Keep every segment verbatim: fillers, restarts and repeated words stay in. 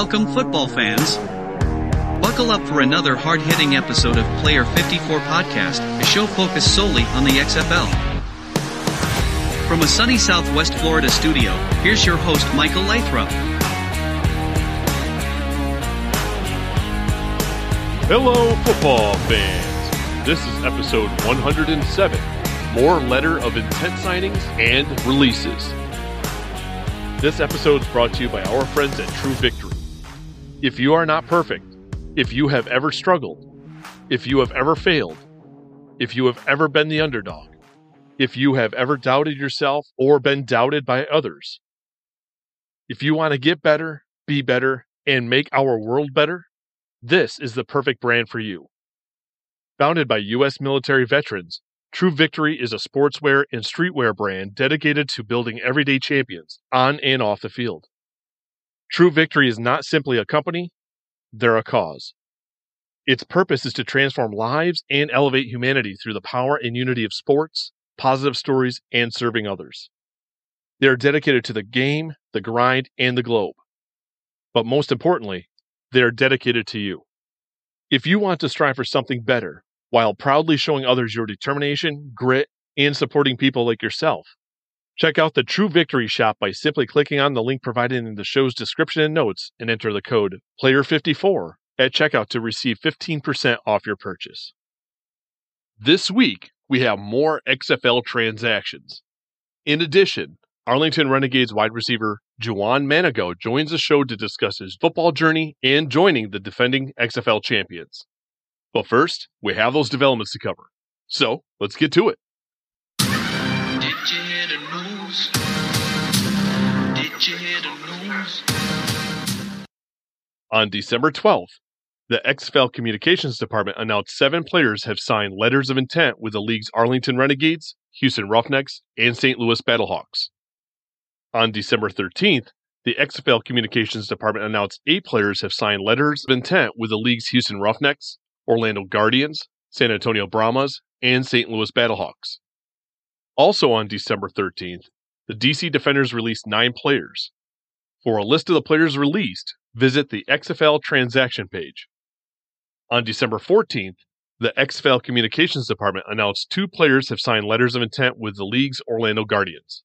Welcome football fans. Buckle up for another hard-hitting episode of Player fifty-four Podcast, a show focused solely on the X F L. From a sunny Southwest Florida studio, here's your host Michael Lathrop. Hello football fans. This is episode one hundred seven, more letter of intent signings and releases. This episode is brought to you by our friends at TrueVictory. If you are not perfect, if you have ever struggled, if you have ever failed, if you have ever been the underdog, if you have ever doubted yourself or been doubted by others, if you want to get better, be better, and make our world better, this is the perfect brand for you. Founded by U S military veterans, TrueVictory is a sportswear and streetwear brand dedicated to building everyday champions on and off the field. TrueVictory is not simply a company. They're a cause. Its purpose is to transform lives and elevate humanity through the power and unity of sports, positive stories, and serving others. They are dedicated to the game, the grind, and the globe. But most importantly, they are dedicated to you. If you want to strive for something better while proudly showing others your determination, grit, and supporting people like yourself, check out the TrueVictory shop by simply clicking on the link provided in the show's description and notes and enter the code player fifty-four at checkout to receive fifteen percent off your purchase. This week, we have more X F L transactions. In addition, Arlington Renegades wide receiver Juwan Manigo joins the show to discuss his football journey and joining the defending X F L champions. But first, we have those developments to cover. So, let's get to it. Did you hear the news? Did you hear the news? On December twelfth, the X F L Communications Department announced seven players have signed letters of intent with the league's Arlington Renegades, Houston Roughnecks, and Saint Louis Battlehawks. On December thirteenth, the X F L Communications Department announced eight players have signed letters of intent with the league's Houston Roughnecks, Orlando Guardians, San Antonio Brahmas, and Saint Louis Battlehawks. Also on December thirteenth, the D C Defenders released nine players. For a list of the players released, visit the X F L transaction page. On December fourteenth, the X F L Communications Department announced two players have signed letters of intent with the league's Orlando Guardians.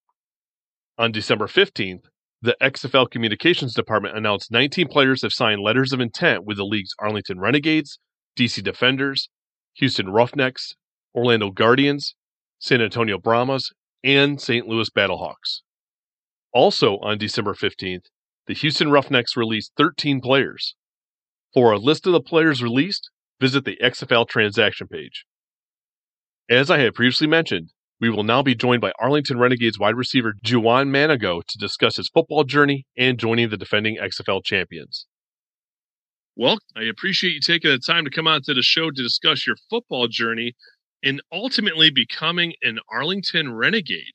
On December fifteenth, the X F L Communications Department announced nineteen players have signed letters of intent with the league's Arlington Renegades, D C Defenders, Houston Roughnecks, Orlando Guardians, San Antonio Brahmas, and Saint Louis Battlehawks. Also on December fifteenth, the Houston Roughnecks released thirteen players. For a list of the players released, visit the X F L transaction page. As I had previously mentioned, we will now be joined by Arlington Renegades wide receiver Juwan Manigo to discuss his football journey and joining the defending X F L champions. Well, I appreciate you taking the time to come on to the show to discuss your football journey and ultimately becoming an Arlington Renegade.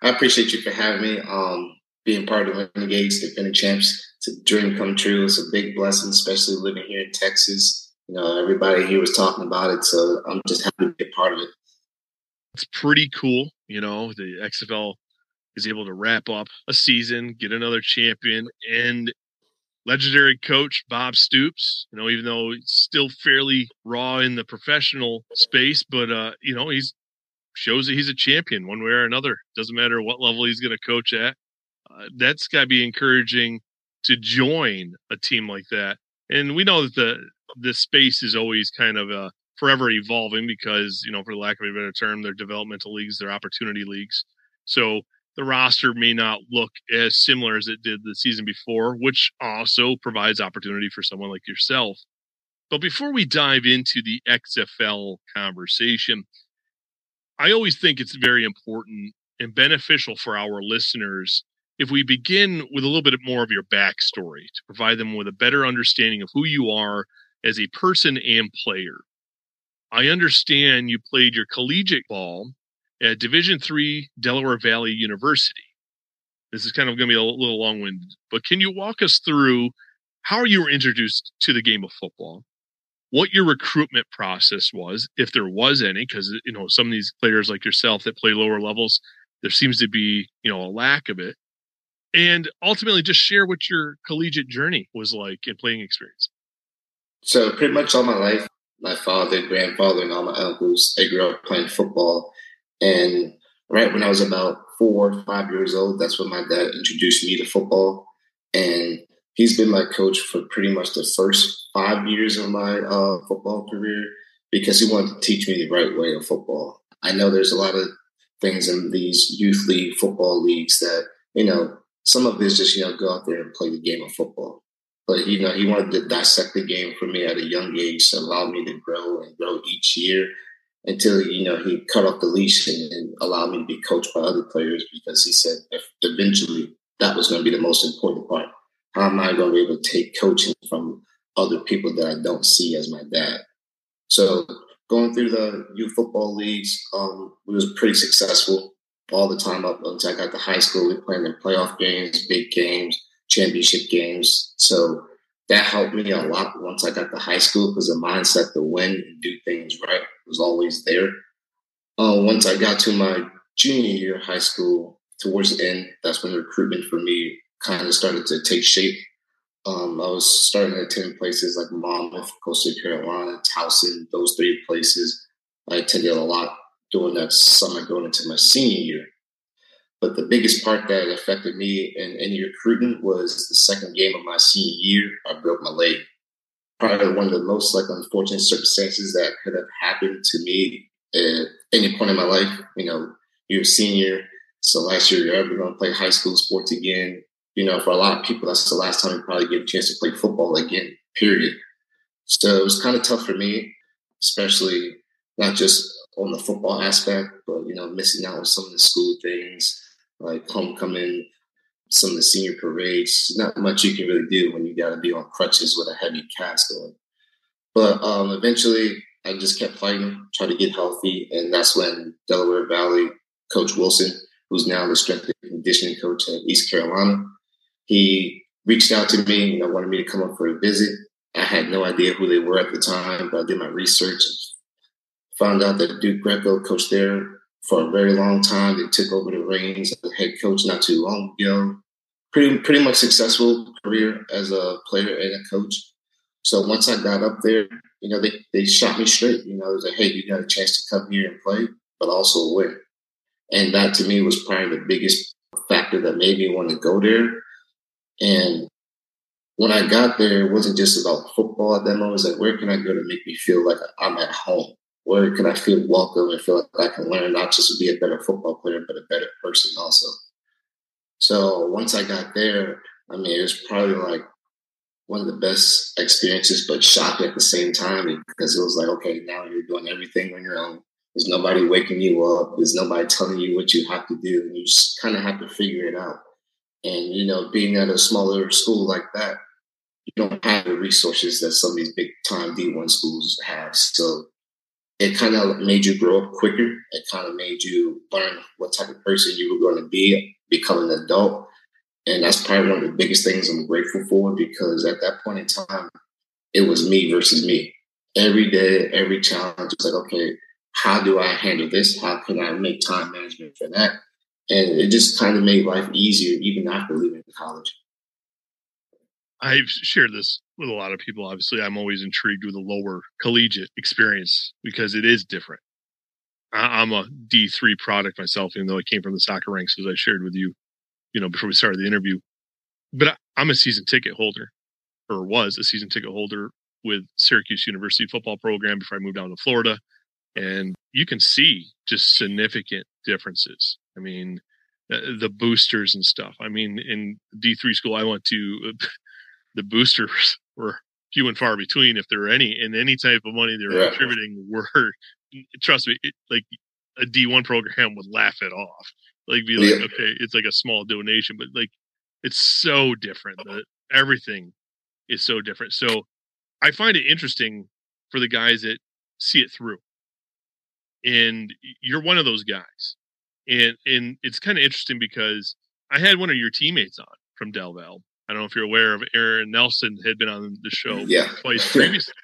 I appreciate you for having me. Um, being part of the Renegades, defending champs, it's a dream come true. It's a big blessing, especially living here in Texas. You know, everybody here was talking about it, so I'm just happy to be a part of it. It's pretty cool. You know, the X F L is able to wrap up a season, get another champion, and legendary coach Bob Stoops, you know, even though he's still fairly raw in the professional space, but, uh, you know, he's shows that he's a champion one way or another. Doesn't matter what level he's going to coach at. Uh, that's got to be encouraging to join a team like that. And we know that the this space is always kind of uh, forever evolving because, you know, for lack of a better term, they're developmental leagues, they're opportunity leagues. So the roster may not look as similar as it did the season before, which also provides opportunity for someone like yourself. But before we dive into the X F L conversation, I always think it's very important and beneficial for our listeners if we begin with a little bit more of your backstory to provide them with a better understanding of who you are as a person and player. I understand you played your collegiate ball at Division three Delaware Valley University. This is kind of going to be a little long-winded, but can you walk us through how you were introduced to the game of football, what your recruitment process was, if there was any, because, you know, some of these players like yourself that play lower levels, there seems to be, you know, a lack of it. and ultimately just share what your collegiate journey was like and playing experience. So pretty much all my life, my father, grandfather, and all my uncles, they grew up playing football. And right when I was about four or five years old, that's when my dad introduced me to football. And he's been my coach for pretty much the first five years of my uh, football career because he wanted to teach me the right way of football. I know there's a lot of things in these youth league football leagues that, you know, some of it's just, you know, go out there and play the game of football. But, you know, he wanted to dissect the game for me at a young age to allow me to grow and grow each year until, you know, he cut off the leash and, and allowed me to be coached by other players because he said if eventually that was going to be the most important part. How am I going to be able to take coaching from other people that I don't see as my dad? So going through the youth football leagues, um, we was pretty successful all the time up until I got to high school. We played in playoff games, big games, championship games. So that helped me a lot once I got to high school because the mindset to win and do things right was always there. Uh, once I got to my junior year of high school, towards the end, that's when recruitment for me kind of started to take shape. Um, I was starting to attend places like Monmouth, Coastal Carolina, Towson, those three places. I attended a lot during that summer going into my senior year. But the biggest part that affected me in any recruitment was the second game of my senior year. I broke my leg. Probably one of the most like unfortunate circumstances that could have happened to me at any point in my life. You know, you're a senior, so last year you're ever going to play high school sports again. You know, for a lot of people, that's the last time you probably get a chance to play football again, period. So it was kind of tough for me, especially not just on the football aspect, but, you know, missing out on some of the school things like homecoming, some of the senior parades. Not much you can really do when you got to be on crutches with a heavy cast on. But um, eventually I just kept fighting, trying to get healthy. And that's when Delaware Valley, Coach Wilson, who's now the strength and conditioning coach at East Carolina, he reached out to me, you know, wanted me to come up for a visit. I had no idea who they were at the time, but I did my research and found out that Duke Greco coached there for a very long time. They took over the reins as head coach not too long ago. Pretty, pretty much successful career as a player and a coach. So once I got up there, you know, they, they shot me straight. You know, it was like, hey, you got a chance to come here and play, but also win. And that to me was probably the biggest factor that made me want to go there. And when I got there, it wasn't just about football at that moment. It was like, where can I go to make me feel like I'm at home? Where can I feel welcome and feel like I can learn not just to be a better football player, but a better person also? So once I got there, I mean, it was probably like one of the best experiences, but shocking at the same time because it was like, okay, now you're doing everything on your own. There's nobody waking you up. There's nobody telling you what you have to do. And you just kind of have to figure it out. And, you know, being at a smaller school like that, you don't have the resources that some of these big-time D one schools have. So it kind of made you grow up quicker. It kind of made you learn what type of person you were going to be, become an adult. And that's probably one of the biggest things I'm grateful for because at that point in time, it was me versus me. Every day, every challenge was like, okay, how do I handle this? How can I make time management for that? And it just kind of made life easier, even after leaving college. I've shared this with a lot of people. Obviously, I'm always intrigued with the lower collegiate experience because it is different. I'm a D three product myself, even though I came from the soccer ranks, as I shared with you, you know, before we started the interview. But I'm a season ticket holder, or was a season ticket holder with Syracuse University football program before I moved down to Florida. And you can see just significant differences. I mean, the boosters and stuff. I mean, in D three school I went to, the boosters were few and far between, if there were any. And any type of money they were yeah. contributing were, trust me, it, like a D one program would laugh it off. Like, be like, yeah. okay, it's like a small donation, but like, it's so different. The, everything is so different. So I find it interesting for the guys that see it through. And you're one of those guys. And and it's kind of interesting because I had one of your teammates on from Del Valle. I don't know if you're aware of Aaron Nelson had been on the show yeah. twice previously.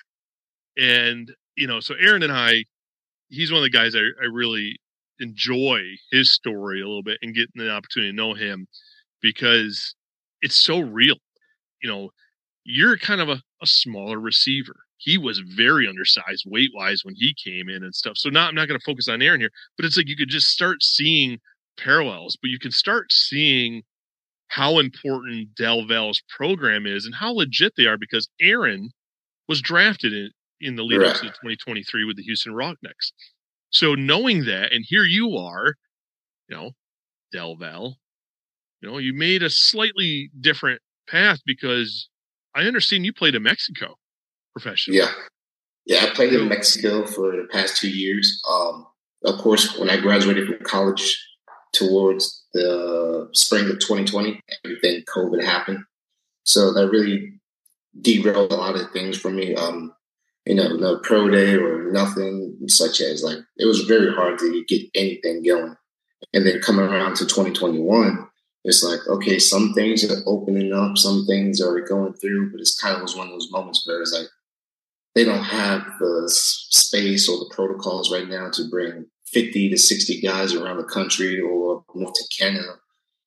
And, you know, so Aaron and I, he's one of the guys I, I really enjoy his story a little bit and getting the opportunity to know him. because it's so real. You know, you're kind of a, a smaller receiver. He was very undersized weight wise when he came in and stuff. So now I'm not going to focus on Aaron here, but it's like, you could just start seeing parallels, but you can start seeing how important Del Valle's program is and how legit they are, because Aaron was drafted in, in the lead up to the twenty twenty-three with the Houston Roughnecks. So knowing that, and here you are, you know, Del Valle, you know, you made a slightly different path, because I understand you played in Mexico professionally. Yeah. Yeah. I played in Mexico for the past two years. Um, of course, when I graduated from college towards the spring of twenty twenty, everything COVID happened. So that really derailed a lot of things for me. Um, you know, no pro day or nothing such as like, it was very hard to get anything going. And then coming around to twenty twenty-one, it's like, okay, some things are opening up, some things are going through, but it's kind of was one of those moments where it's like, they don't have the space or the protocols right now to bring fifty to sixty guys around the country or north to Canada.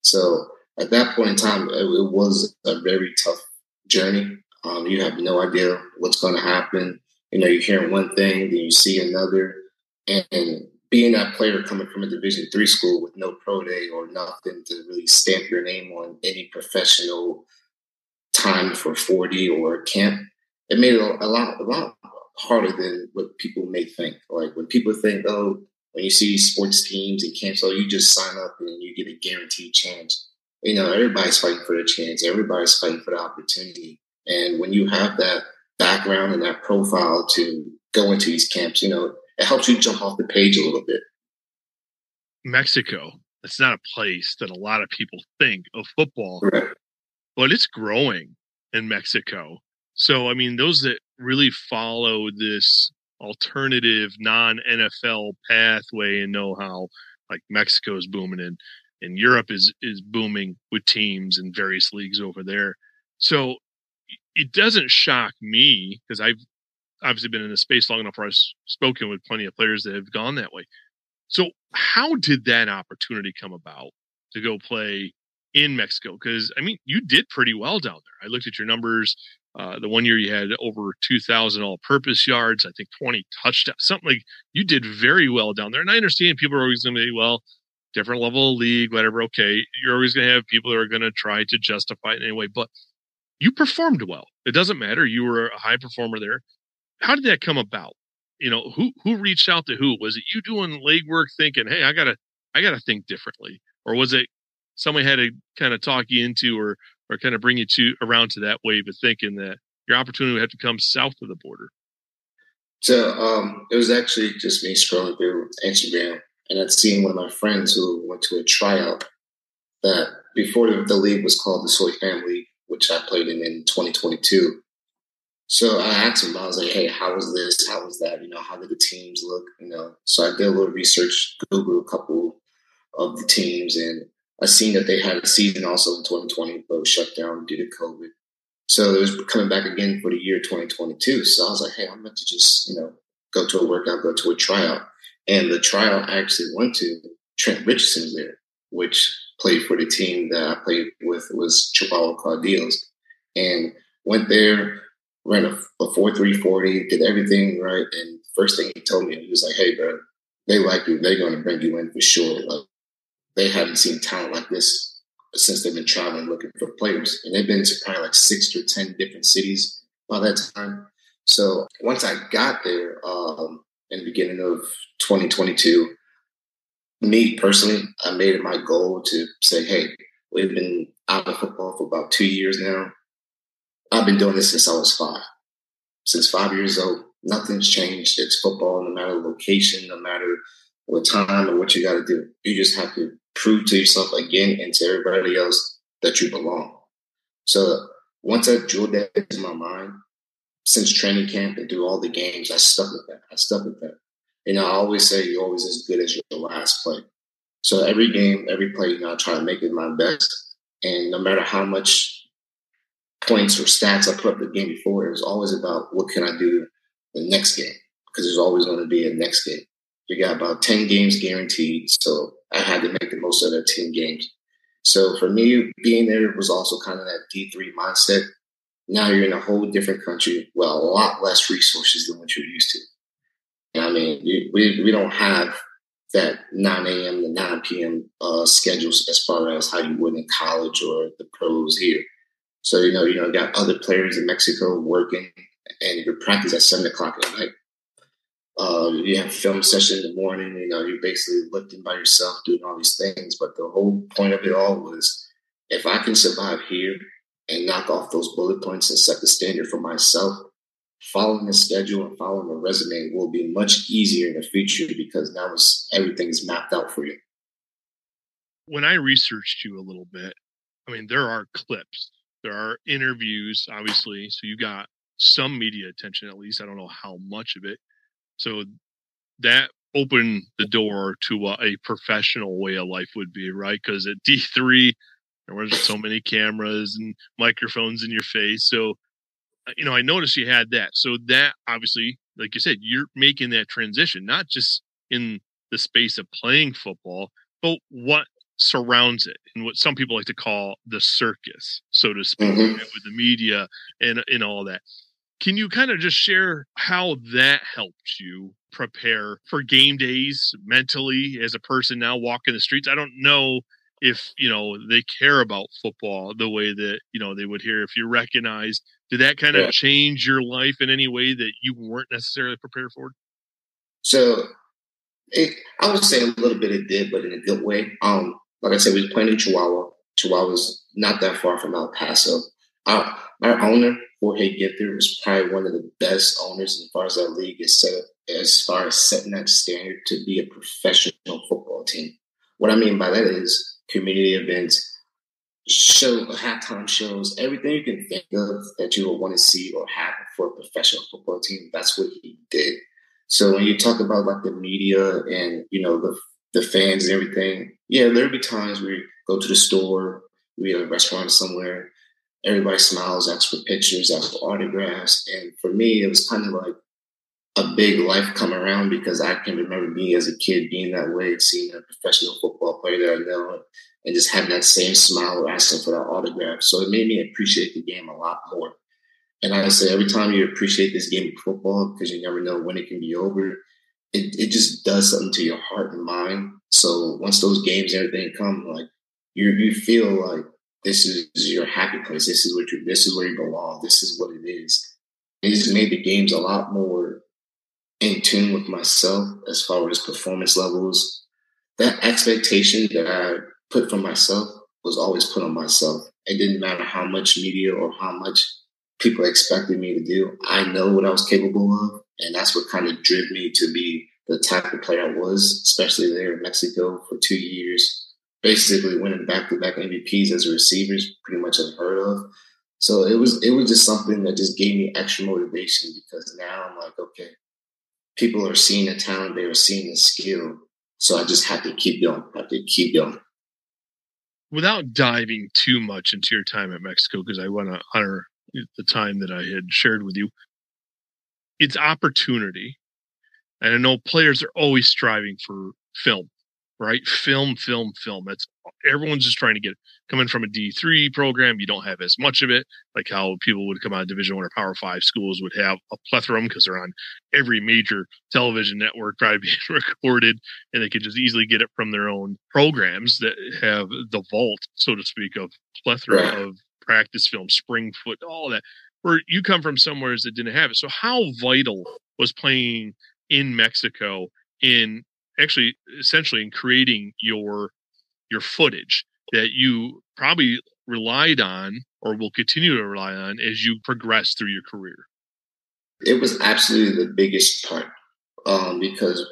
So at that point in time, it, it was a very tough journey. Um, you have no idea what's going to happen. You know, you're hearing one thing, then you see another. And, and being that player coming from a Division three school with no pro day or nothing to really stamp your name on any professional time for forty or camp, it made it a lot, a lot harder than what people may think. Like when people think, oh, when you see sports teams and camps, oh, you just sign up and you get a guaranteed chance. You know, everybody's fighting for the chance. Everybody's fighting for the opportunity. And when you have that background and that profile to go into these camps, you know, it helps you jump off the page a little bit. Mexico, that's not a place that a lot of people think of football, right, but it's growing in Mexico. So, I mean, those that really follow this alternative non-N F L pathway and know how, like, Mexico is booming and, and Europe is, is booming with teams in various leagues over there. So it doesn't shock me, because I've obviously been in the space long enough where I've spoken with plenty of players that have gone that way. So how did that opportunity come about to go play in Mexico? Because, I mean, you did pretty well down there. I looked at your numbers. Uh, the one year you had over two thousand all-purpose yards, I think twenty touchdowns, something like you did very well down there. And I understand people are always going to be, well, different level of league, whatever. Okay, you're always going to have people that are going to try to justify it anyway. But you performed well. It doesn't matter. You were a high performer there. How did that come about? You know, who who reached out to who? Was it you doing legwork thinking, hey, I gotta I gotta think differently? Or was it somebody had to kind of talk you into or or kind of bring you to around to that wave of thinking that your opportunity would have to come south of the border? So um, it was actually just me scrolling through Instagram, and I'd seen one of my friends who went to a tryout that before the, the league was called the Soy Family, which I played in in twenty twenty-two. So I asked him, I was like, hey, how was this? How was that? You know, how did the teams look? You know, so I did a little research, Googled a couple of the teams, and I seen that they had a season also in twenty twenty, but it was shut down due to COVID. So it was coming back again for the year twenty twenty-two. So I was like, hey, I'm going to just, you know, go to a workout, go to a tryout. And the tryout I actually went to, Trent Richardson's there, which played for the team that I played with, was Chihuahua Claudio's, and went there. Ran a, a four three forty, did everything right. And first thing he told me, he was like, hey, bro, they like you. They're going to bring you in for sure. Like, they haven't seen talent like this since they've been traveling looking for players. And they've been to probably like six or ten different cities by that time. So once I got there um, in the beginning of twenty twenty-two, me personally, I made it my goal to say, hey, we've been out of football for about two years now. I've been doing this since I was five. Since five years old, nothing's changed. It's football, no matter location, no matter what time or what you got to do. You just have to prove to yourself again and to everybody else that you belong. So once I drilled that into my mind, since training camp and through all the games, I stuck with that. I stuck with that. You know, I always say you're always as good as your last play. So every game, every play, you know, I try to make it my best. And no matter how much points or stats I put up the game before, it was always about what can I do the next game, because there's always going to be a next game. We got about ten games guaranteed, so I had to make the most of that ten games. So for me, being there was also kind of that D three mindset. Now you're in a whole different country, well, a lot less resources than what you're used to. I mean, we we don't have that nine a.m. to nine p.m. Uh, schedules as far as how you would in college or the pros here. So, you know, you know, got other players in Mexico working, and you practice at seven o'clock at night. Uh, you have film session in the morning. You know, you're basically lifting by yourself, doing all these things. But the whole point of it all was, if I can survive here and knock off those bullet points and set the standard for myself, following the schedule and following the resume will be much easier in the future, because now it's, everything is mapped out for you. When I researched you a little bit, I mean, there are clips. There are interviews, obviously. So you got some media attention, at least. I don't know how much of it. So that opened the door to what a professional way of life would be, right? Because at D three, there were so many cameras and microphones in your face. So, you know, I noticed you had that. So that obviously, like you said, you're making that transition, not just in the space of playing football, but what surrounds it and what some people like to call the circus, so to speak, mm-hmm. right, with the media and, and all that. Can you kind of just share how that helped you prepare for game days mentally as a person now walking the streets? I don't know if, you know, they care about football the way that, you know, they would hear if you're recognized. Did that kind of yeah. change your life in any way that you weren't necessarily prepared for? So it, I would say a little bit it did, but in a good way. Um, like I said, we were playing in Chihuahua. Chihuahua's not that far from El Paso. Our, our owner, Jorge Gifty, was probably one of the best owners as far as our league is set up, as far as setting that standard to be a professional football team. What I mean by that is community events, show, halftime shows, everything you can think of that you would want to see or have for a professional football team. That's what he did. So when you talk about like the media and, you know, the the fans and everything, yeah, there'll be times where you go to the store, we have a restaurant somewhere. Everybody smiles, asks for pictures, asks for autographs. And for me, it was kind of like a big life come around, because I can remember me as a kid being that way, seeing a professional football player that I know and just having that same smile or asking for that autograph. So it made me appreciate the game a lot more. And I say every time you appreciate this game of football, because you never know when it can be over, it, it just does something to your heart and mind. So once those games and everything come, like you, you feel like, this is your happy place. This is what you. This is where you belong. This is what it is. It just made the games a lot more in tune with myself as far as performance levels. That expectation that I put for myself was always put on myself. It didn't matter how much media or how much people expected me to do. I know what I was capable of, and that's what kind of drove me to be the type of player I was, especially there in Mexico for two years. Basically winning back-to-back M V Ps as receivers, pretty much unheard of. So it was it was just something that just gave me extra motivation, because now I'm like, okay, people are seeing the talent, they are seeing the skill. So I just have to keep going, I have to keep going. Without diving too much into your time at Mexico, because I want to honor the time that I had shared with you, it's opportunity. And I know players are always striving for film. Right? Film, film, film. That's everyone's just trying to get it. Coming from a D three program, you don't have as much of it, like how people would come out of Division One or Power Five schools would have a plethora, because they're on every major television network probably being recorded, and they could just easily get it from their own programs that have the vault, so to speak, of plethora right. of practice film, spring foot, all that. Where you come from somewhere that didn't have it. So how vital was playing in Mexico in actually essentially in creating your your footage that you probably relied on or will continue to rely on as you progress through your career? It was absolutely the biggest part um, because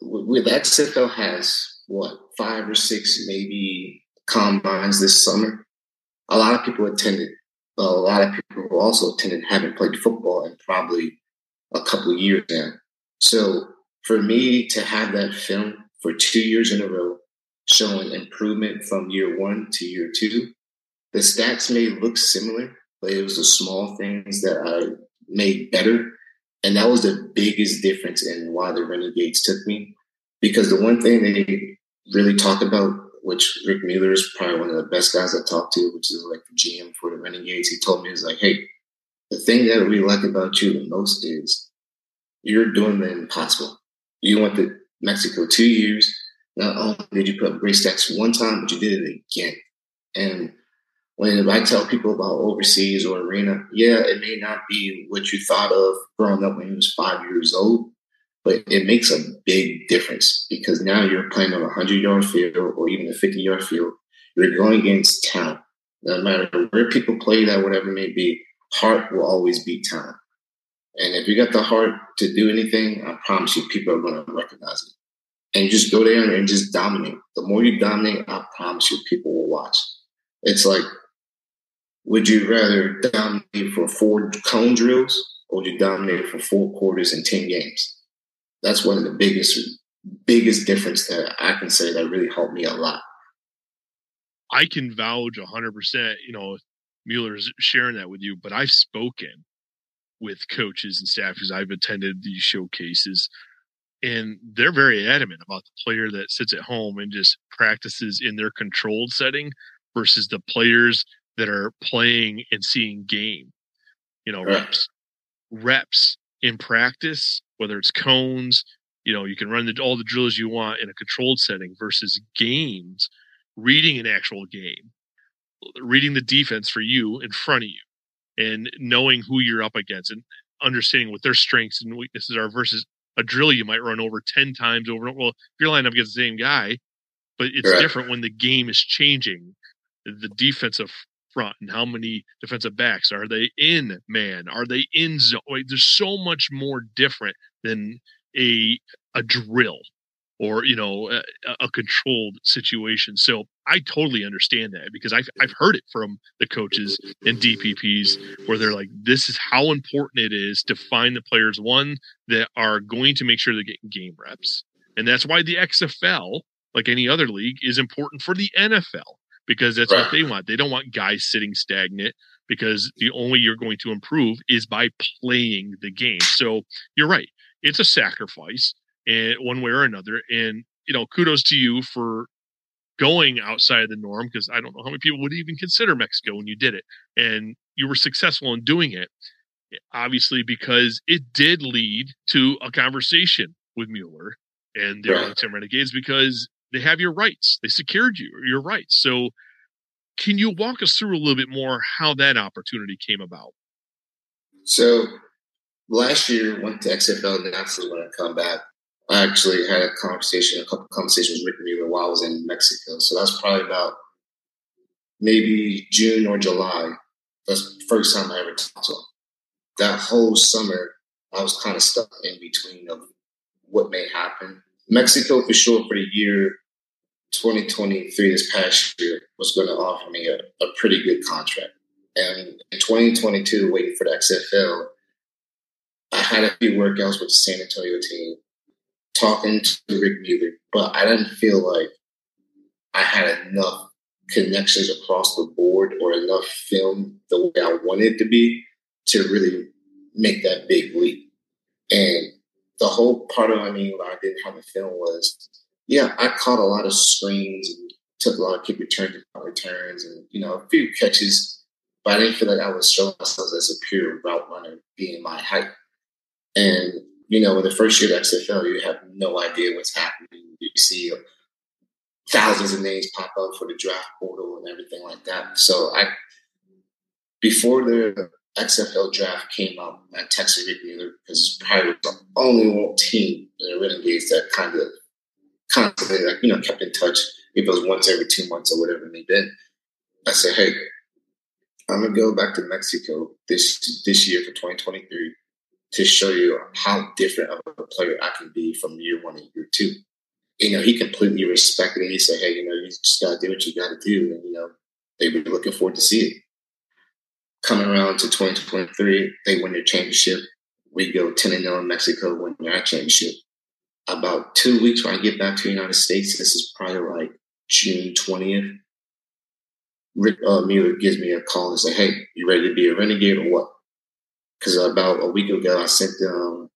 with X F L has, what, five or six maybe combines this summer. A lot of people attended. A lot of people who also attended haven't played football in probably a couple of years now. So for me to have that film for two years in a row, showing improvement from year one to year two, the stats may look similar, but it was the small things that I made better. And that was the biggest difference in why the Renegades took me. Because the one thing they really talk about which Rick Mueller is probably one of the best guys I've talked to, which is like the G M for the Renegades. He told me, he's like, hey, the thing that we like about you the most is you're doing the impossible. You went to Mexico two years. Not only did you put up great stats one time, but you did it again. And when I tell people about overseas or arena, yeah, it may not be what you thought of growing up when you was five years old, but it makes a big difference because now you're playing on a hundred-yard field or even a fifty-yard field. You're going against talent. No matter where people play that, whatever it may be, heart will always beat talent. And if you got the heart to do anything, I promise you people are going to recognize it. And just go there and just dominate. The more you dominate, I promise you people will watch. It's like, would you rather dominate for four cone drills or would you dominate for four quarters and ten games? That's one of the biggest, biggest difference that I can say that really helped me a lot. I can vouch one hundred percent, you know, Mueller's sharing that with you, but I've spoken with coaches and staff because I've attended these showcases, and they're very adamant about the player that sits at home and just practices in their controlled setting versus the players that are playing and seeing game, you know, reps, reps in practice, whether it's cones, you know, you can run the, all the drills you want in a controlled setting versus games, reading an actual game, reading the defense for you in front of you and knowing who you're up against and understanding what their strengths and weaknesses are versus a drill you might run over ten times over. Well, if you're lined up against the same guy, but it's right. different when the game is changing. The defensive front and how many defensive backs are they in, man? Are they in zone? Like, there's so much more different than a a drill or, you know, a, a controlled situation. So I totally understand that because I've, I've heard it from the coaches and D P Ps where they're like, this is how important it is to find the players, one, that are going to make sure they're getting game reps. And that's why the X F L, like any other league, is important for the N F L. Because that's right. what they want. They don't want guys sitting stagnant because the only you're going to improve is by playing the game. So you're right. It's a sacrifice and one way or another. And, you know, kudos to you for going outside of the norm because I don't know how many people would even consider Mexico when you did it. And you were successful in doing it, obviously, because it did lead to a conversation with Mueller and the Arlington right. Renegades because they have your rights. They secured you, your rights. So can you walk us through a little bit more how that opportunity came about? So last year, went to X F L naturally when I come back. I actually had a conversation, a couple conversations with Rick Mueller while I was in Mexico. So that's probably about maybe June or July. That's the first time I ever talked to him. That whole summer, I was kind of stuck in between of what may happen. Mexico, for sure, for the year twenty twenty-three, this past year, was going to offer me a, a pretty good contract. And in twenty twenty-two, waiting for the X F L, I had a few workouts with the San Antonio team, talking to Rick Mueller, but I didn't feel like I had enough connections across the board or enough film the way I wanted it to be to really make that big leap. And the whole part of I mean, what I didn't have a film was, yeah, I caught a lot of screens and took a lot of kick returns and returns and, you know, a few catches, but I didn't feel like I was showing myself as a pure route runner being my height. And, you know, in the first year of X F L, you have no idea what's happening. You see thousands of names pop up for the draft portal and everything like that. So I, before the X F L draft came out, I texted Rick Mueller because it's probably the only team in the Renegades that kind of constantly, like, you know, kept in touch. If it was once every two months or whatever it may be. I said, hey, I'm going to go back to Mexico this this year for twenty twenty-three to show you how different of a player I can be from year one and year two. You know, he completely respected it. He said, hey, you know, you just got to do what you got to do. And, you know, they were looking forward to see it. Coming around to twenty twenty-three, they win their championship. We go ten and oh in Mexico, win our championship. About two weeks when I get back to the United States, this is probably like June twentieth, Rick uh, Mueller gives me a call and says, hey, you ready to be a Renegade or what? Because about a week ago, I sent them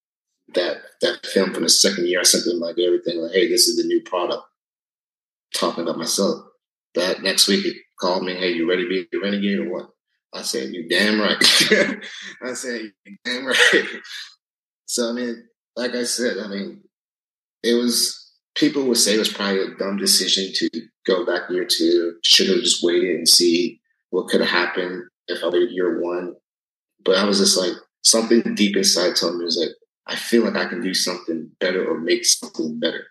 that, that film from the second year. I sent them like everything, like, hey, this is the new product. talking about myself. That next week, he called me, hey, you ready to be a Renegade or what? I said, you damn right. I said, you damn right. So, I mean, like I said, I mean, it was, people would say it was probably a dumb decision to go back year two. Should have just waited and see what could have happened if I waited year one. But I was just like, something deep inside told me, was like, I feel like I can do something better or make something better.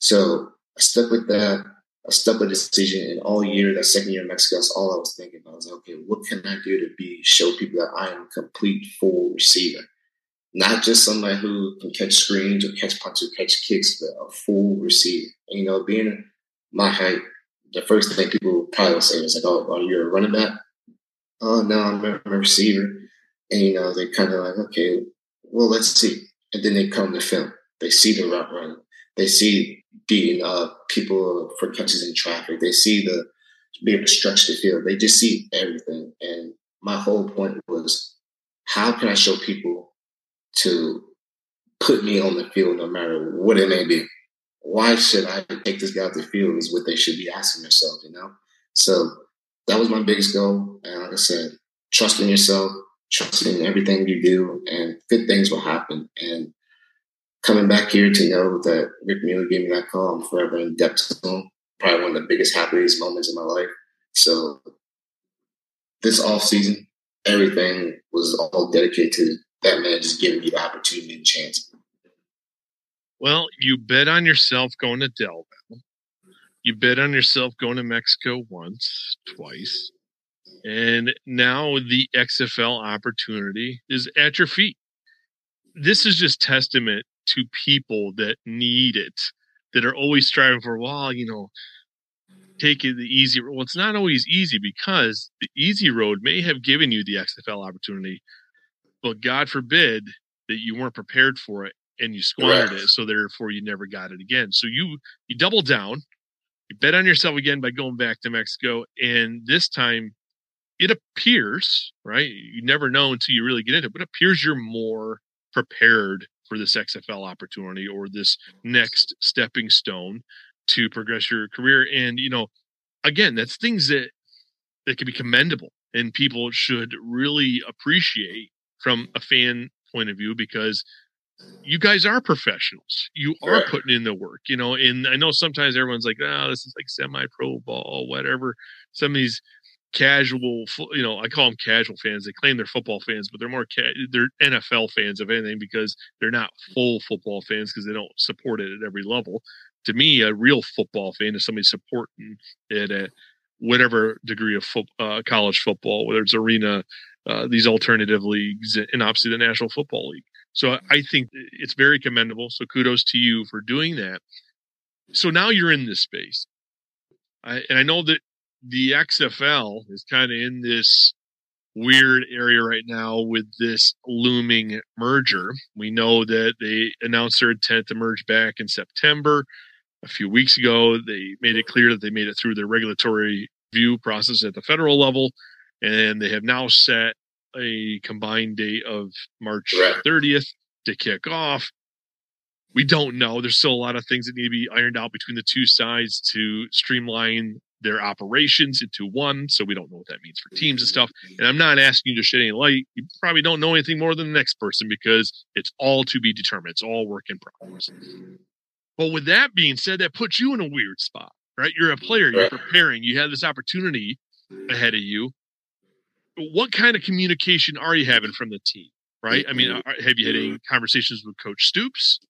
So I stuck with that. I stuck with the decision, and all year, that second year in Mexico, that's all I was thinking. I was like, okay, what can I do to be show people that I am a complete full receiver? Not just somebody who can catch screens or catch punts or catch kicks, but a full receiver. And, you know, being my height, the first thing people probably would say is like, oh, oh, you're a running back? Oh, no, I'm a, I'm a receiver. And, you know, they kind of like, okay, well, let's see. And then they come to film. They see the route running. They see beating uh, people for catches in traffic. They see the being able to stretch the field. They just see everything. And my whole point was, how can I show people to put me on the field no matter what it may be? Why should I take this guy off the field is what they should be asking themselves, you know? So that was my biggest goal. And like I said, trust in yourself, trust in everything you do, and good things will happen. And coming back here to know that Rick Mueller gave me that call, I'm forever in debt to him. Probably one of the biggest, happiest moments in my life. So this offseason, everything was all dedicated to that man just giving me the opportunity and chance. Well, you bet on yourself going to Delaware. You bet on yourself going to Mexico once, twice. And now the X F L opportunity is at your feet. This is just testament to people that need it, that are always striving for, well, you know, take it the easy road. Well, it's not always easy, because the easy road may have given you the X F L opportunity, but God forbid that you weren't prepared for it and you squandered right. it. So therefore you never got it again. So you, you double down, you bet on yourself again by going back to Mexico. And this time it appears, right? You never know until you really get into it, but it appears you're more prepared for this X F L opportunity or this next stepping stone to progress your career. And, you know, again, that's things that, that can be commendable and people should really appreciate from a fan point of view, because you guys are professionals. You are yeah. putting in the work, you know, and I know sometimes everyone's like, oh, this is like semi-pro ball, whatever. Some of these casual, you know, I call them casual fans. They claim they're football fans, but they're more, ca- they're N F L fans of anything, because they're not full football fans because they don't support it at every level. To me, a real football fan is somebody supporting it at whatever degree of fo- uh, college football, whether it's arena, uh, these alternative leagues, and obviously the National Football League. So I think it's very commendable. So kudos to you for doing that. So now you're in this space. I, and I know that the X F L is kind of in this weird area right now with this looming merger. We know that they announced their intent to merge back in September. A few weeks ago, they made it clear that they made it through their regulatory review process at the federal level, and they have now set a combined date of March thirtieth to kick off. We don't know. There's still a lot of things that need to be ironed out between the two sides to streamline their operations into one. So we don't know what that means for teams and stuff. And I'm not asking you to shed any light. You probably don't know anything more than the next person, because it's all to be determined. It's all work in progress. But with that being said, that puts you in a weird spot, right? You're a player, you're preparing, you have this opportunity ahead of you. What kind of communication are you having from the team, right? I mean, have you had any conversations with Coach Stoops?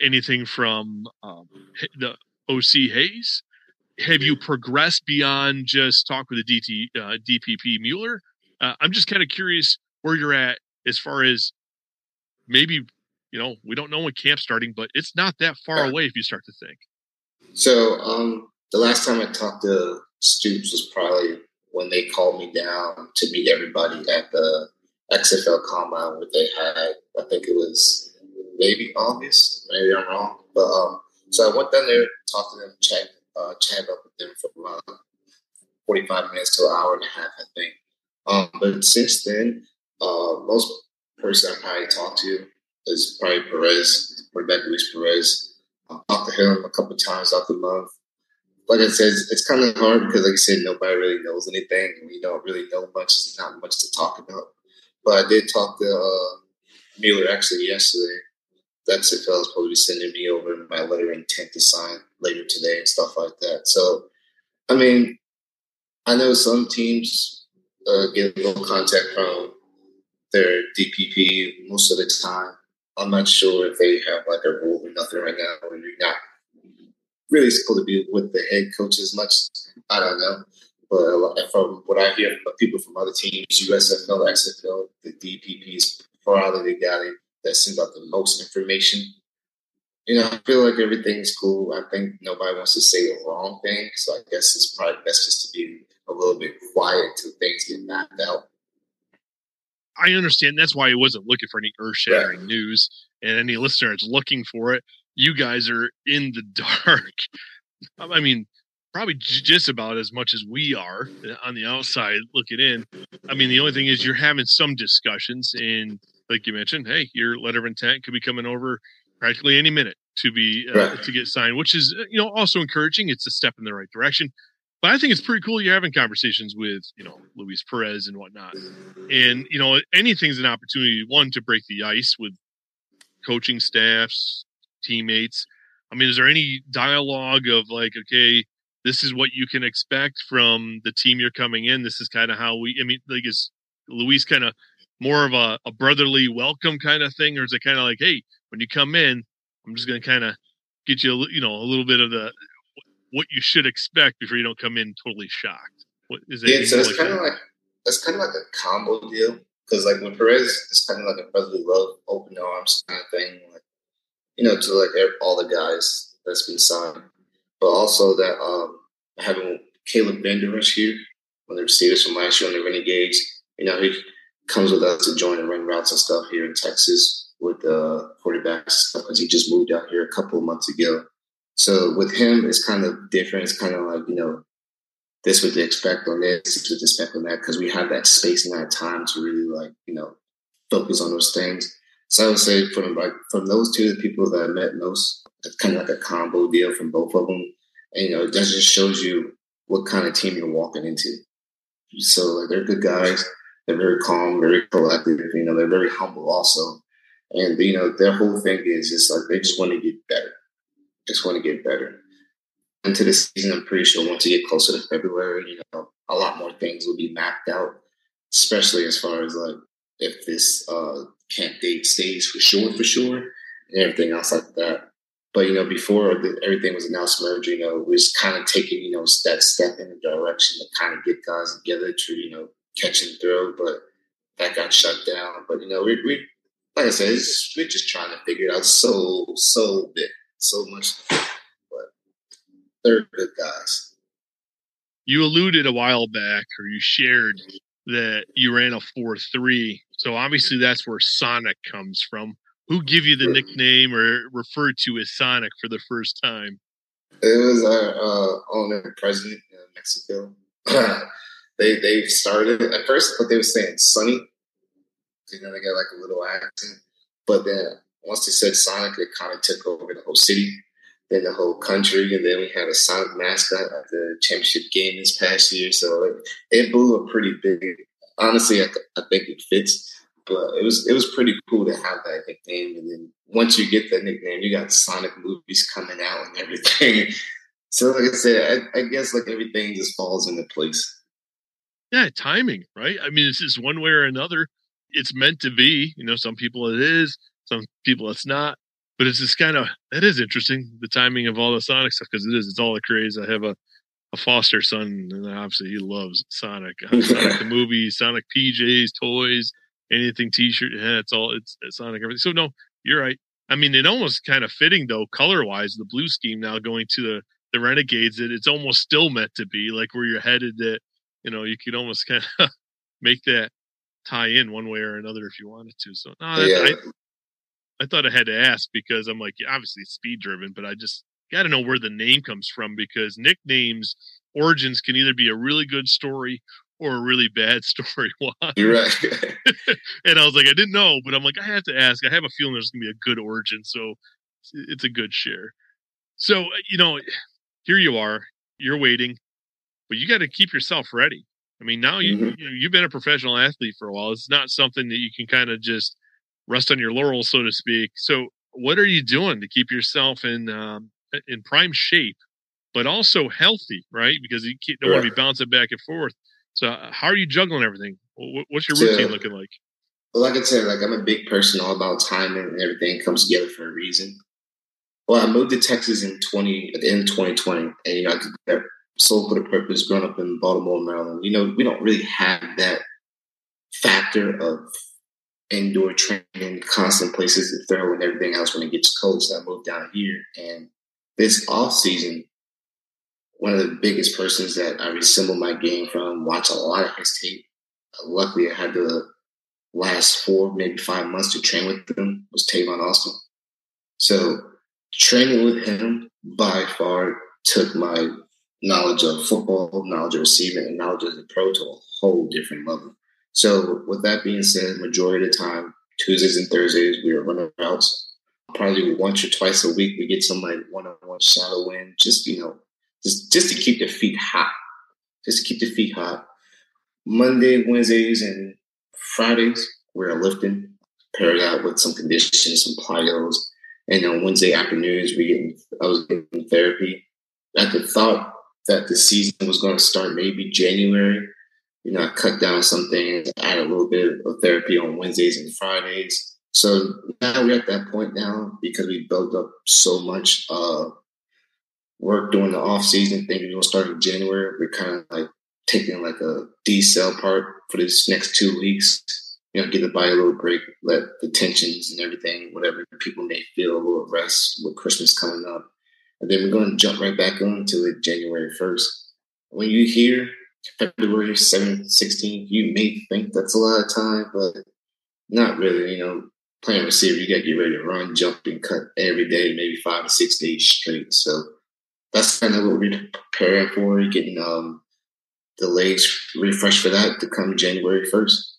Anything from um, the O C Hayes? Have you progressed beyond just talk with the D T, uh, D P P Mueller? Uh, I'm just kind of curious where you're at as far as maybe, you know, we don't know when camp's starting, but it's not that far away if you start to think. So um, the last time I talked to Stoops was probably when they called me down to meet everybody at the X F L Combine, where they had, I think it was maybe August, maybe I'm wrong. But um, so I went down there, talked to them, checked. Uh, chat up with them for about forty-five minutes to an hour and a half, I think. Um, but since then, uh, most person I probably talked to is probably Perez, quarterback Luis Perez. I talked to him a couple of times out the month. like I said, it's, it's kind of hard because, like I said, nobody really knows anything. We don't really know much. There's not much to talk about. But I did talk to uh, Mueller actually yesterday. That's it. Xfl is supposed to be sending me over my letter of intent to sign later today and stuff like that. So, I mean, I know some teams uh, get a little contact from their D P P most of the time. I'm not sure if they have like a rule or nothing right now, or you're not really supposed to be with the head coach as much. I don't know. But from what I hear from people from other teams, U S F L, X F L, the D P P is probably the guy that sends out the most information. You know, I feel like everything's cool. I think nobody wants to say the wrong thing. So I guess it's probably best just to be a little bit quiet until things get mapped out. I understand. That's why he wasn't looking for any earth-shattering right. news. And any listener that's looking for it, you guys are in the dark. I mean, probably just about as much as we are on the outside looking in. I mean, the only thing is you're having some discussions. And like you mentioned, hey, your letter of intent could be coming over practically any minute to be uh, right. to get signed, which is, you know, also encouraging. It's a step in the right direction. But I think it's pretty cool you're having conversations with, you know, Luis Perez and whatnot. And, you know, anything's an opportunity, one, to break the ice with coaching staffs, teammates. I mean, is there any dialogue of like, okay, this is what you can expect from the team you're coming in? This is kind of how we – I mean, like, is Luis kind of more of a, a brotherly welcome kind of thing? Or is it kind of like, hey, when you come in, I'm just going to kind of get you, a, you know, a little bit of the – what you should expect before you don't come in totally shocked. What is that? Yeah, so it's like kind of like that's kind of like a combo deal because like when Perez, it's kind of like a brotherly love, open arms kind of thing, like you know, to like all the guys that's been signed, but also that um, having Caleb Bender here, one of the receivers from last year on the Renegades, you know, he comes with us to join and run routes and stuff here in Texas with the quarterbacks because he just moved out here a couple of months ago. So with him, it's kind of different. It's kind of like, you know, this what they expect on this, this what they expect on that, because we have that space and that time to really, like, you know, focus on those things. So I would say from, like, from those two, the people that I met most, it's kind of like a combo deal from both of them. And, you know, that just shows you what kind of team you're walking into. So, like, they're good guys. They're very calm, very collective. You know, they're very humble also. And, you know, their whole thing is just, like, they just want to get better. Just want to get better. Into the season, I'm pretty sure once you get closer to February, you know, a lot more things will be mapped out, especially as far as, like, if this uh, camp date stays for sure, for sure, and everything else like that. But, you know, before the, everything was announced merge, you know, it was kind of taking, you know, that step in the direction to kind of get guys together to, you know, catch and throw, but that got shut down. But, you know, we, we like I said, it's just, we're just trying to figure it out so, so big. So much, but they're good guys. You alluded a while back, or you shared that you ran a four three. So obviously that's where Sonic comes from. Who gave you the nickname or referred to as Sonic for the first time? It was our uh, owner and president in Mexico. they they started at first, but they were saying Sonny. You know, they got like a little accent, but then. Once they said Sonic, it kind of took over the whole city, then the whole country, and then we had a Sonic mascot at the championship game this past year. So it, it blew up pretty big. Honestly, I, I think it fits, but it was it was pretty cool to have that nickname. And then once you get that nickname, you got Sonic movies coming out and everything. So like I said, I, I guess like everything just falls into place. Yeah, timing, right? I mean, it's just one way or another. It's meant to be. You know, some people it is. Some people it's not, but it's just kind of, that is interesting. The timing of all the Sonic stuff, because it is, it's all a craze. I have a, a foster son and obviously he loves Sonic, Sonic the movie, Sonic P Js, toys, anything, t-shirt. Yeah, it's all, it's, it's Sonic, everything. So no, you're right. I mean, it almost kind of fitting though, color wise, the blue scheme now going to the, the Renegades, that it's almost still meant to be like where you're headed, that, you know, you could almost kind of make that tie in one way or another if you wanted to. So no, that's, yeah. I, I thought I had to ask because I'm like, yeah, obviously it's speed driven, but I just got to know where the name comes from, because nicknames, origins can either be a really good story or a really bad story. You're right. And I was like, I didn't know, but I'm like, I have to ask. I have a feeling there's going to be a good origin. So it's a good share. So, you know, here you are. you're waiting, but you got to keep yourself ready. I mean, now you, mm-hmm. you know, you've been a professional athlete for a while. It's not something that you can kind of just rest on your laurels, so to speak. So what are you doing to keep yourself in um, in prime shape, but also healthy, right? Because you don't want to be bouncing back and forth. So how are you juggling everything? What's your routine yeah. looking like? Well, like I said, like I'm a big person all about timing, and everything comes together for a reason. Well, I moved to Texas in twenty at the end of twenty twenty, and you know I did that solely for the purpose. Growing up in Baltimore, Maryland, you know we don't really have that factor of indoor training, constant places to throw, and everything else when it gets cold. So I moved down here, and this off season, one of the biggest persons that I resemble my game from, watch a lot of his tape. Luckily, I had the last four, maybe five months to train with him, was Tavon Austin. So training with him by far took my knowledge of football, knowledge of receiving, and knowledge of the pro to a whole different level. So with that being said, majority of the time, Tuesdays and Thursdays, we were running routes. Probably once or twice a week, we get some like one-on-one shadow in, just, you know, just, just to keep the feet hot. Just to keep the feet hot. Monday, Wednesdays, and Fridays, we're lifting, paired out with some conditioning, some plyos. And on Wednesday afternoons, we getting, I was getting therapy. I could thought that the season was going to start maybe January. You know, I cut down some things, add a little bit of therapy on Wednesdays and Fridays. So now we're at that point now because we built up so much uh, work during the off season. Thinking we're going to start in January, we're kind of like taking like a D-cell part for this next two weeks. You know, give the body a little break, let the tensions and everything, whatever people may feel, a little rest with Christmas coming up. And then we're going to jump right back on to it January first. When you hear February seventh, sixteenth, you may think that's a lot of time, but not really. You know, playing receiver, you got to get ready to run, jump, and cut every day, maybe five or six days straight. So that's kind of what we're preparing for, getting um, the legs refreshed for that to come January first.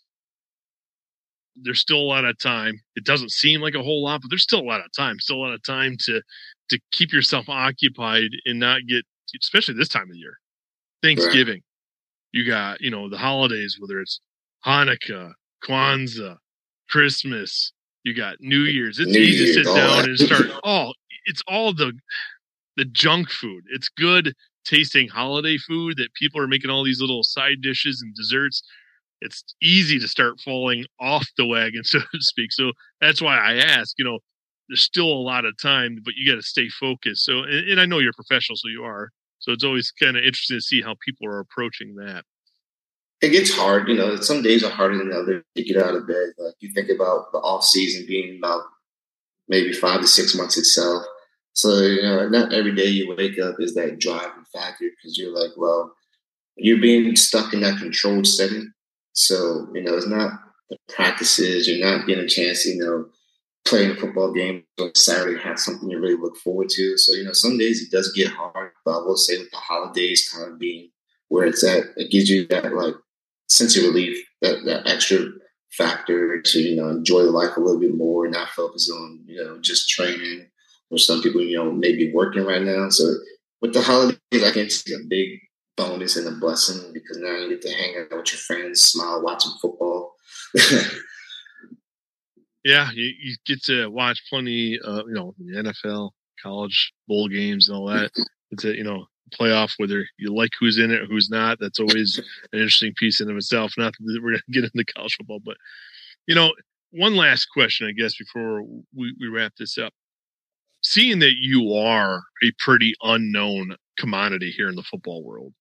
There's still a lot of time. It doesn't seem like a whole lot, but there's still a lot of time, still a lot of time to, to keep yourself occupied and not get, especially this time of the year, Thanksgiving. Right. You got, you know, the holidays, whether it's Hanukkah, Kwanzaa, Christmas, you got New Year's. It's New easy Year's, to sit down that. and start all, oh, it's all the, the junk food. It's good tasting holiday food that people are making all these little side dishes and desserts. It's easy to start falling off the wagon, so to speak. So that's why I ask, you know, there's still a lot of time, but you got to stay focused. So, and, and I know you're a professional, so you are. So it's always kind of interesting to see how people are approaching that. It gets hard. You know, some days are harder than others to get out of bed. Like you think about the off season being about maybe five to six months itself. So, you know, not every day you wake up is that driving factor because you're like, well, you're being stuck in that controlled setting. So, you know, it's not the practices. You're not getting a chance to, you know, play a football game on Saturday, have something you really look forward to. So, you know, some days it does get hard, but I will say with the holidays kind of being where it's at, it gives you that, like, sense of relief, that, that extra factor to, you know, enjoy life a little bit more and not focus on, you know, just training or some people, you know, maybe working right now. So with the holidays, I can see a big bonus and a blessing because now you get to hang out with your friends, smile, watching football. Yeah, you, you get to watch plenty of, you know, the N F L, college bowl games and all that. It's a, you know, playoff, whether you like who's in it, who's not. That's always an interesting piece in of itself. Not that we're going to get into college football, but, you know, one last question, I guess, before we, we wrap this up. Seeing that you are a pretty unknown commodity here in the football world,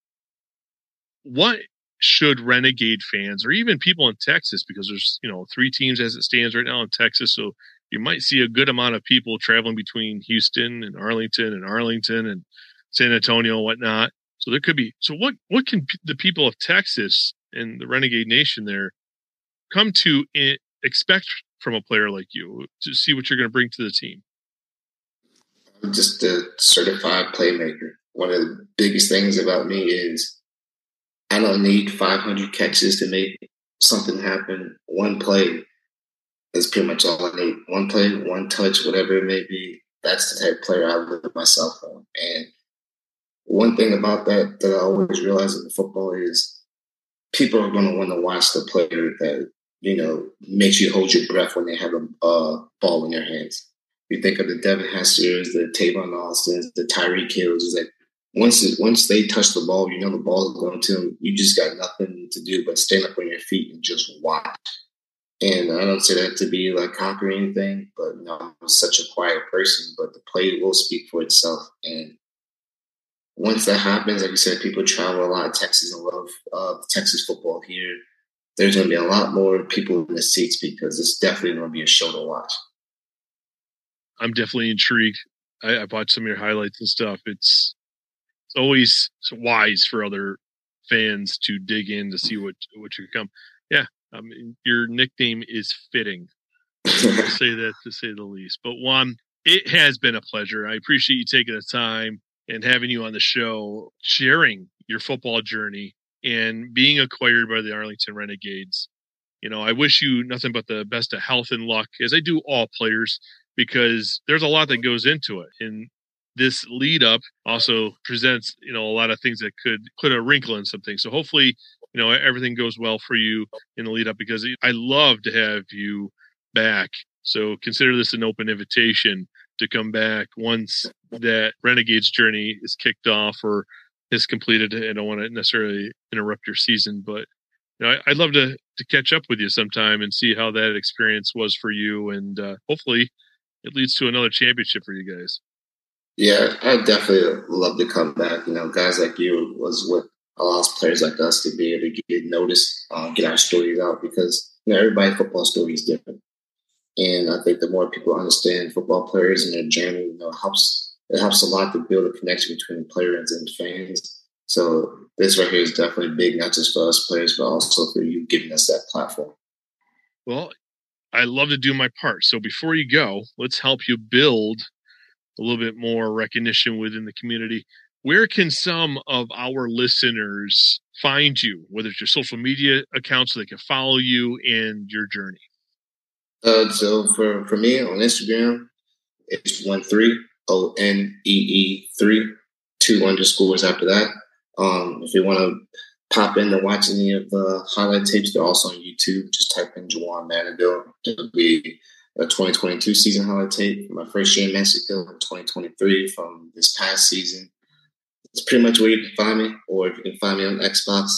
what should Renegade fans or even people in Texas, because there's, you know, three teams as it stands right now in Texas, so you might see a good amount of people traveling between Houston and Arlington and Arlington and San Antonio and whatnot. So there could be, so what, what can p- the people of Texas and the Renegade Nation there come to in, expect from a player like you to see what you're going to bring to the team? Just a certified playmaker. One of the biggest things about me is I don't need five hundred catches to make something happen. One play is pretty much all I need. One play, one touch, whatever it may be. That's the type of player I live myself on. And one thing about that that I always realize in football is people are going to want to watch the player that, you know, makes you hold your breath when they have a uh, ball in their hands. You think of the Devin Hesters, the Tavon Austins, the Tyreek Hills. Is that once it, once they touch the ball, you know the ball is going to them. You just got nothing to do but stand up on your feet and just watch. And I don't say that to be like cock or anything, but you know, I'm such a quiet person. But the play will speak for itself. And once that happens, like you said, people travel a lot. Texas and love uh, Texas football here. There's going to be a lot more people in the seats because it's definitely going to be a show to watch. I'm definitely intrigued. I, I've watched some of your highlights and stuff. It's, it's always wise for other fans to dig in to see what, what you can come. Yeah, I mean, your nickname is fitting. I say that to say the least. But Juan, it has been a pleasure. I appreciate you taking the time and having you on the show, sharing your football journey and being acquired by the Arlington Renegades. You know, I wish you nothing but the best of health and luck, as I do all players, because there's a lot that goes into it. And this lead up also presents, you know, a lot of things that could put a wrinkle in something. So hopefully, you know, everything goes well for you in the lead up, because I love to have you back. So consider this an open invitation to come back once that Renegades journey is kicked off or is completed. I don't want to necessarily interrupt your season, but you know, I, I'd love to to catch up with you sometime and see how that experience was for you, and uh, hopefully it leads to another championship for you guys. Yeah, I definitely love to come back. You know, guys like you was what allows players like us to be able to get noticed, uh, get our stories out, because you know everybody's football story is different, and I think the more people understand football players and their journey, you know, it helps. It helps a lot to build a connection between players and fans. So this right here is definitely big, not just for us players, but also for you giving us that platform. Well, I love to do my part. So before you go, let's help you build a little bit more recognition within the community. Where can some of our listeners find you, whether it's your social media accounts, so they can follow you and your journey? Uh, so for, for me on Instagram, it's one three O N E E three, two underscores after that. Um, if you want to pop in to watch any of the highlight tapes, they're also on YouTube. Just type in Juwan Manigo. It'll be a twenty twenty-two season highlight tape, my first year in Mexico in twenty twenty-three from this past season. It's pretty much where you can find me, or if you can find me on Xbox.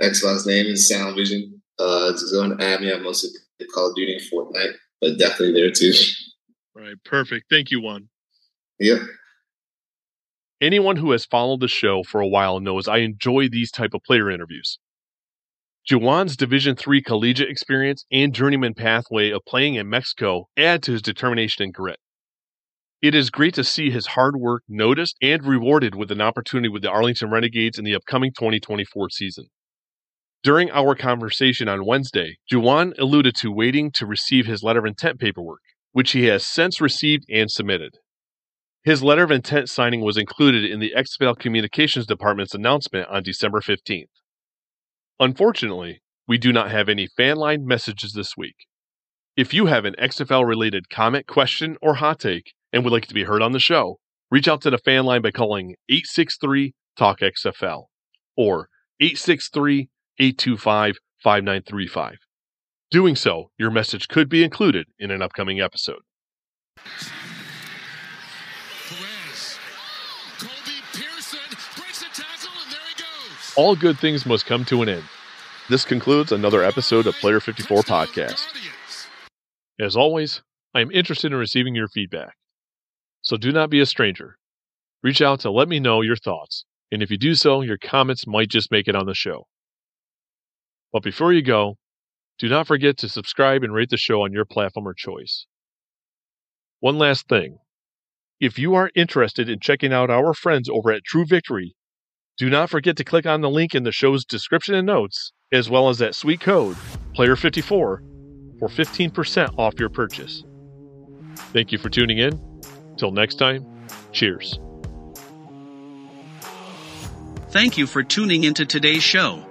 Xbox name is Sound Vision. Uh, it's going to add me. I mostly play Call of Duty and Fortnite, but definitely there too. All right, perfect. Thank you, Juan. Yep. Anyone who has followed the show for a while knows I enjoy these type of player interviews. Juwan's Division three collegiate experience and journeyman pathway of playing in Mexico add to his determination and grit. It is great to see his hard work noticed and rewarded with an opportunity with the Arlington Renegades in the upcoming twenty twenty-four season. During our conversation on Wednesday, Juwan alluded to waiting to receive his letter of intent paperwork, which he has since received and submitted. His letter of intent signing was included in the X F L Communications Department's announcement on December fifteenth. Unfortunately, we do not have any fan line messages this week. If you have an X F L-related comment, question, or hot take and would like to be heard on the show, reach out to the fan line by calling eight six three, talk X F L or eight six three, eight two five, five nine three five. Doing so, your message could be included in an upcoming episode. Perez, Colby Pearson breaks the tackle, and there he goes. All good things must come to an end. This concludes another episode of Player fifty-four Podcast. As always, I am interested in receiving your feedback, so do not be a stranger. Reach out to let me know your thoughts, and if you do so, your comments might just make it on the show. But before you go, do not forget to subscribe and rate the show on your platform of choice. One last thing. If you are interested in checking out our friends over at TrueVictory, do not forget to click on the link in the show's description and notes, as well as that sweet code, Player fifty-four, for fifteen percent off your purchase. Thank you for tuning in. Till next time, cheers. Thank you for tuning into today's show.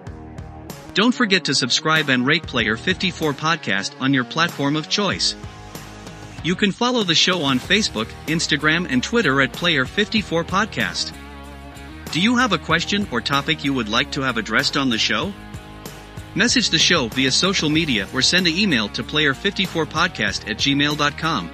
Don't forget to subscribe and rate Player fifty-four Podcast on your platform of choice. You can follow the show on Facebook, Instagram, and Twitter at Player fifty-four Podcast. Do you have a question or topic you would like to have addressed on the show? Message the show via social media or send an email to player fifty-four podcast at gmail dot com.